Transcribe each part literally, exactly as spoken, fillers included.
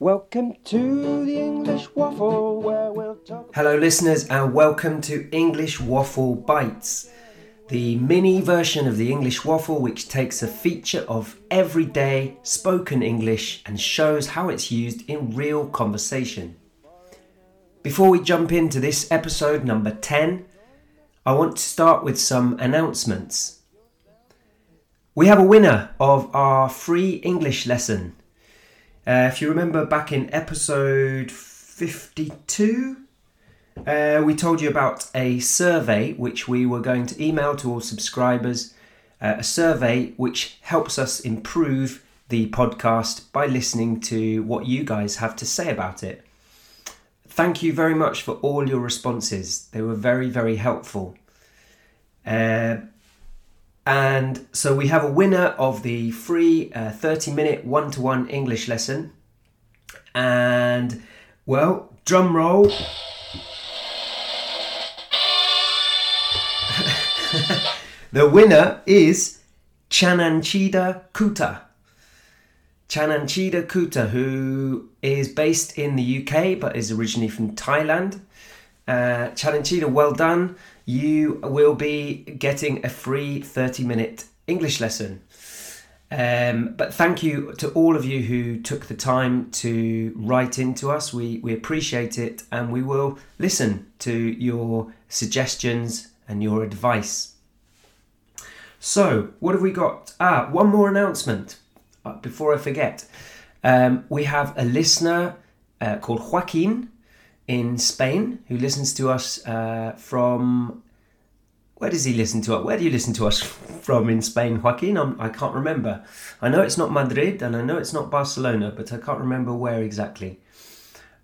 Welcome to the English Waffle, where we'll talk... Hello listeners, and welcome to English Waffle Bites, the mini version of the English Waffle which takes a feature of everyday spoken English and shows how it's used in real conversation. Before we jump into this episode number ten, I want to start with some announcements. We have a winner of our free English lesson. Uh, if you remember back in episode fifty-two, uh, we told you about a survey which we were going to email to all subscribers, uh, a survey which helps us improve the podcast by listening to what you guys have to say about it. Thank you very much for all your responses. They were very, very helpful. Uh, And so we have a winner of the free uh, thirty minute one-to-one English lesson. And, well, drum roll. The winner is Chananchida Kuta. Chananchida Kuta, who is based in the U K but is originally from Thailand. Uh, Chananchida, well done. You will be getting a free thirty minute English lesson. Um, but thank you to all of you who took the time to write in to us. We, we appreciate it, and we will listen to your suggestions and your advice. So, what have we got? Ah, one more announcement before I forget. Um, we have a listener uh, called Joaquín in Spain, who listens to us uh, from... Where does he listen to us? Where do you listen to us from in Spain, Joaquín? I'm, I can't remember. I know it's not Madrid, and I know it's not Barcelona, but I can't remember where exactly.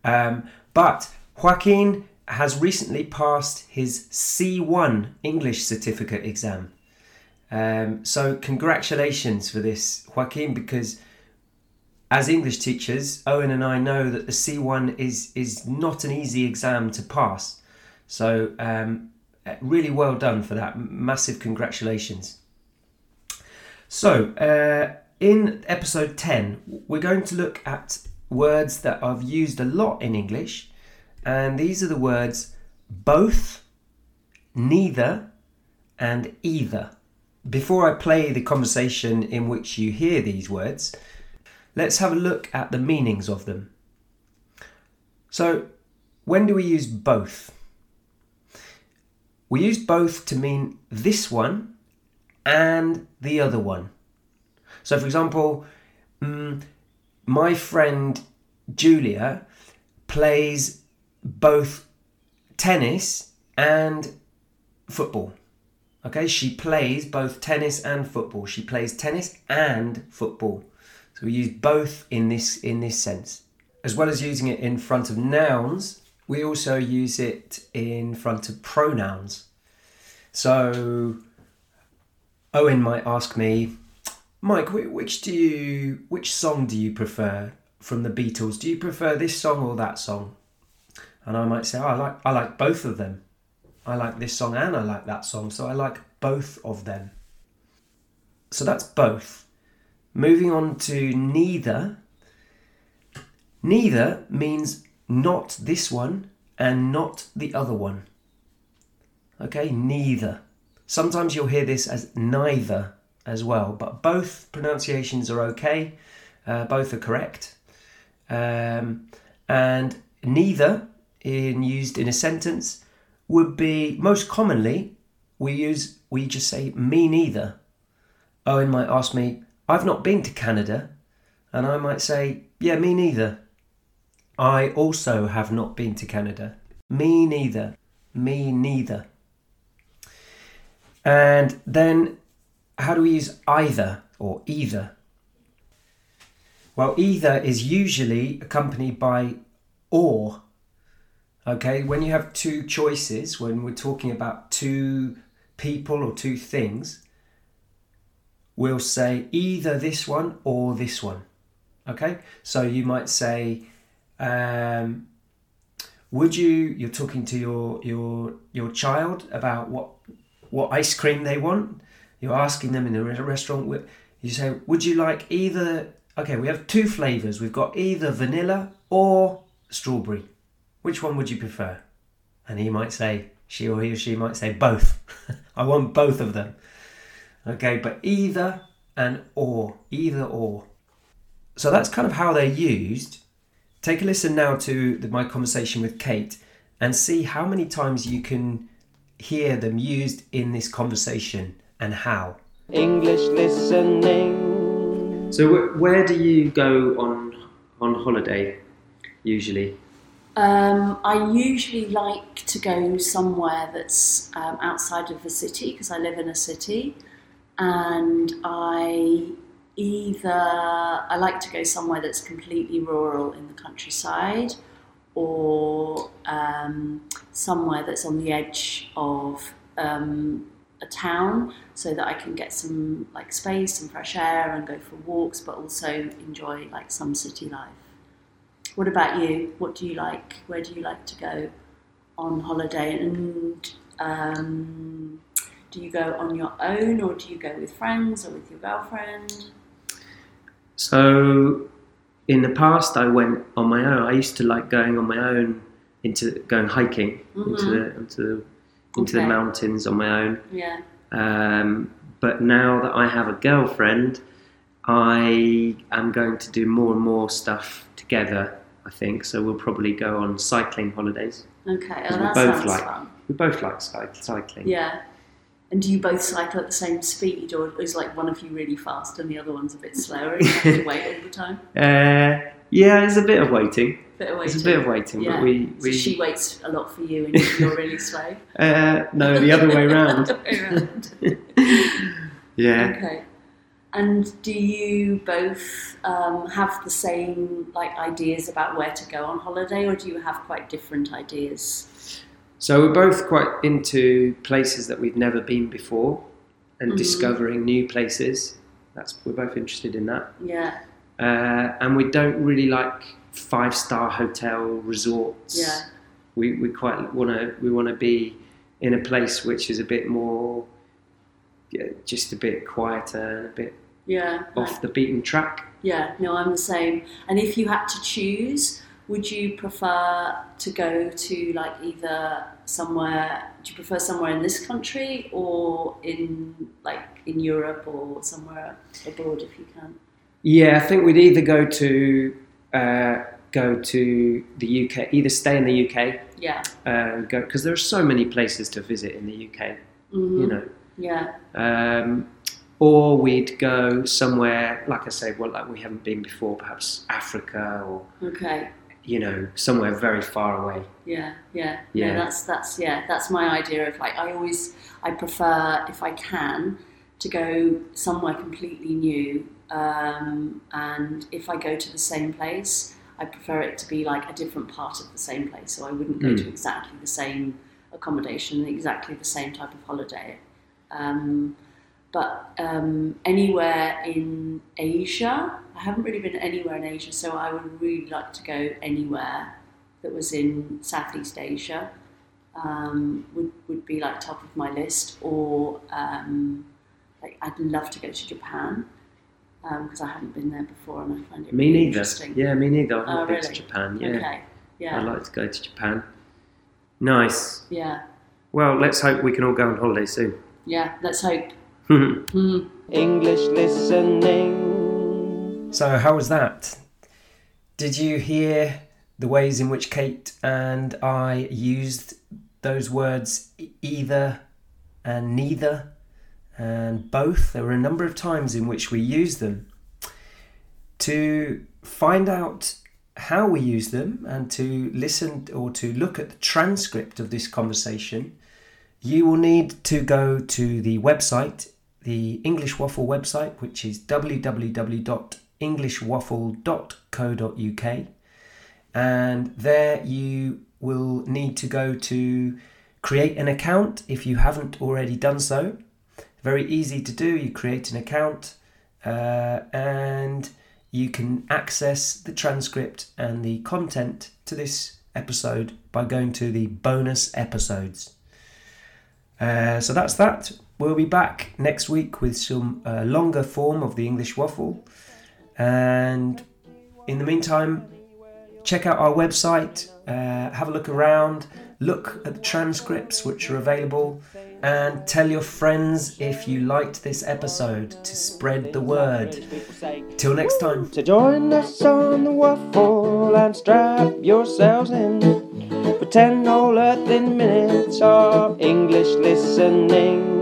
Um, but Joaquín has recently passed his C one English certificate exam. Um, so congratulations for this, Joaquín, because... as English teachers, Owen and I know that the C one is is not an easy exam to pass. So um, really well done for that. Massive congratulations. So uh, in episode ten, we're going to look at words that I've used a lot in English. And these are the words both, neither, and either. Before I play the conversation in which you hear these words, let's have a look at the meanings of them. So, when do we use both? We use both to mean this one and the other one. So, for example, um, my friend Julia plays both tennis and football. Okay, she plays both tennis and football. She plays tennis and football. So we use both in this in this sense. As well as using it in front of nouns, we also use it in front of pronouns. So Owen might ask me, Mike, which do you which song do you prefer from the Beatles? Do you prefer this song or that song? And I might say, oh, I like I like both of them. I like this song and I like that song, so I like both of them. So that's both. Moving on to neither. Neither means not this one and not the other one. Okay, neither. Sometimes you'll hear this as neither as well, but both pronunciations are okay. Uh, both are correct. Um, and neither, in used in a sentence, would be most commonly we use we just say me neither. Owen might ask me, I've not been to Canada, and I might say, yeah, me neither. I also have not been to Canada. Me neither. Me neither. And then how do we use either or either? Well, either is usually accompanied by or. Okay, when you have two choices, when we're talking about two people or two things, we'll say either this one or this one, okay? So you might say, um, would you, you're talking to your your your child about what what ice cream they want. You're asking them in a restaurant, you say, would you like either Okay, we have two flavours. We've got either vanilla or strawberry. Which one would you prefer? And he might say, she or he or she might say both. I want both of them. Okay, but either and or. Either or. So that's kind of how they're used. Take a listen now to the, my conversation with Kate and see how many times you can hear them used in this conversation and how. English listening. So wh- where do you go on on holiday usually? Um, I usually like to go somewhere that's um, outside of the city because I live in a city, and I either I like to go somewhere that's completely rural in the countryside, or um, somewhere that's on the edge of um, a town, so that I can get some like space, some fresh air, and go for walks, but also enjoy like some city life. What about you? What do you like? Where do you like to go on holiday? And um, do you go on your own, or do you go with friends or with your girlfriend? So in the past, I went on my own. I used to like going on my own, into going hiking mm-hmm. into the into the into okay. the mountains on my own. Yeah. Um, but now that I have a girlfriend, I am going to do more and more stuff together, I think. So we'll probably go on cycling holidays. Okay, oh, that sounds like, fun. We both like cycling. Yeah. And do you both cycle at the same speed, or is like one of you really fast and the other one's a bit slower and you have to wait all the time? Uh, yeah, there's a bit of waiting. Bit of waiting. It's a bit of waiting, yeah. but we, we... So she waits a lot for you and you're really slow? Uh, no, the other way around. the other way around. Yeah. Okay. And do you both um, have the same like ideas about where to go on holiday, or do you have quite different ideas? So we're both quite into places that we've never been before and mm-hmm. discovering new places. That's we're both interested in that. Yeah. Uh, and we don't really like five-star hotel resorts. Yeah. We we quite wanna we wanna be in a place which is a bit more. Yeah, just a bit quieter and a bit yeah, off right. the beaten track. Yeah, no, I'm the same. And if you had to choose, would you prefer to go to like either somewhere, do you prefer somewhere in this country or in like in Europe or somewhere abroad if you can? Yeah, I think we'd either go to uh, go to the U K, either stay in the U K. Yeah. Uh, go because there are so many places to visit in the U K, mm-hmm. you know. Yeah. Um, or we'd go somewhere, like I said, well, like we haven't been before, perhaps Africa or, okay. you know, somewhere very far away. Yeah, yeah, yeah. No, that's that's yeah, that's my idea of like I always I prefer if I can to go somewhere completely new, um, and if I go to the same place, I prefer it to be like a different part of the same place, so I wouldn't go mm. to exactly the same accommodation, exactly the same type of holiday. Um, but um, anywhere in Asia, I haven't really been anywhere in Asia, so I would really like to go anywhere that was in Southeast Asia, um, would, would be like top of my list, or um, like I'd love to go to Japan, because um, I haven't been there before and I find it me really neither. Interesting. Yeah, me neither, I've oh, not really? been to Japan, yeah. Okay. yeah. I'd like to go to Japan. Nice. Yeah. Well, let's hope we can all go on holiday soon. Yeah, let's hope. mm. English listening. So how was that? Did you hear the ways in which Kate and I used those words either and neither and both? There were a number of times in which we used them. To find out how we use them and to listen or to look at the transcript of this conversation, you will need to go to the website, the English Waffle website, which is w w w dot english waffle dot co dot u k. And there you will need to go to create an account if you haven't already done so. Very easy to do. You create an account uh, and you can access the transcript and the content to this episode by going to the bonus episodes. Uh, so that's that. We'll be back next week with some uh, longer form of the English Waffle. And in the meantime, check out our website, uh, have a look around, look at the transcripts which are available, and tell your friends if you liked this episode to spread the word. Till next time. So join us on the waffle and strap yourselves in for ten whole earthly minutes of English listening.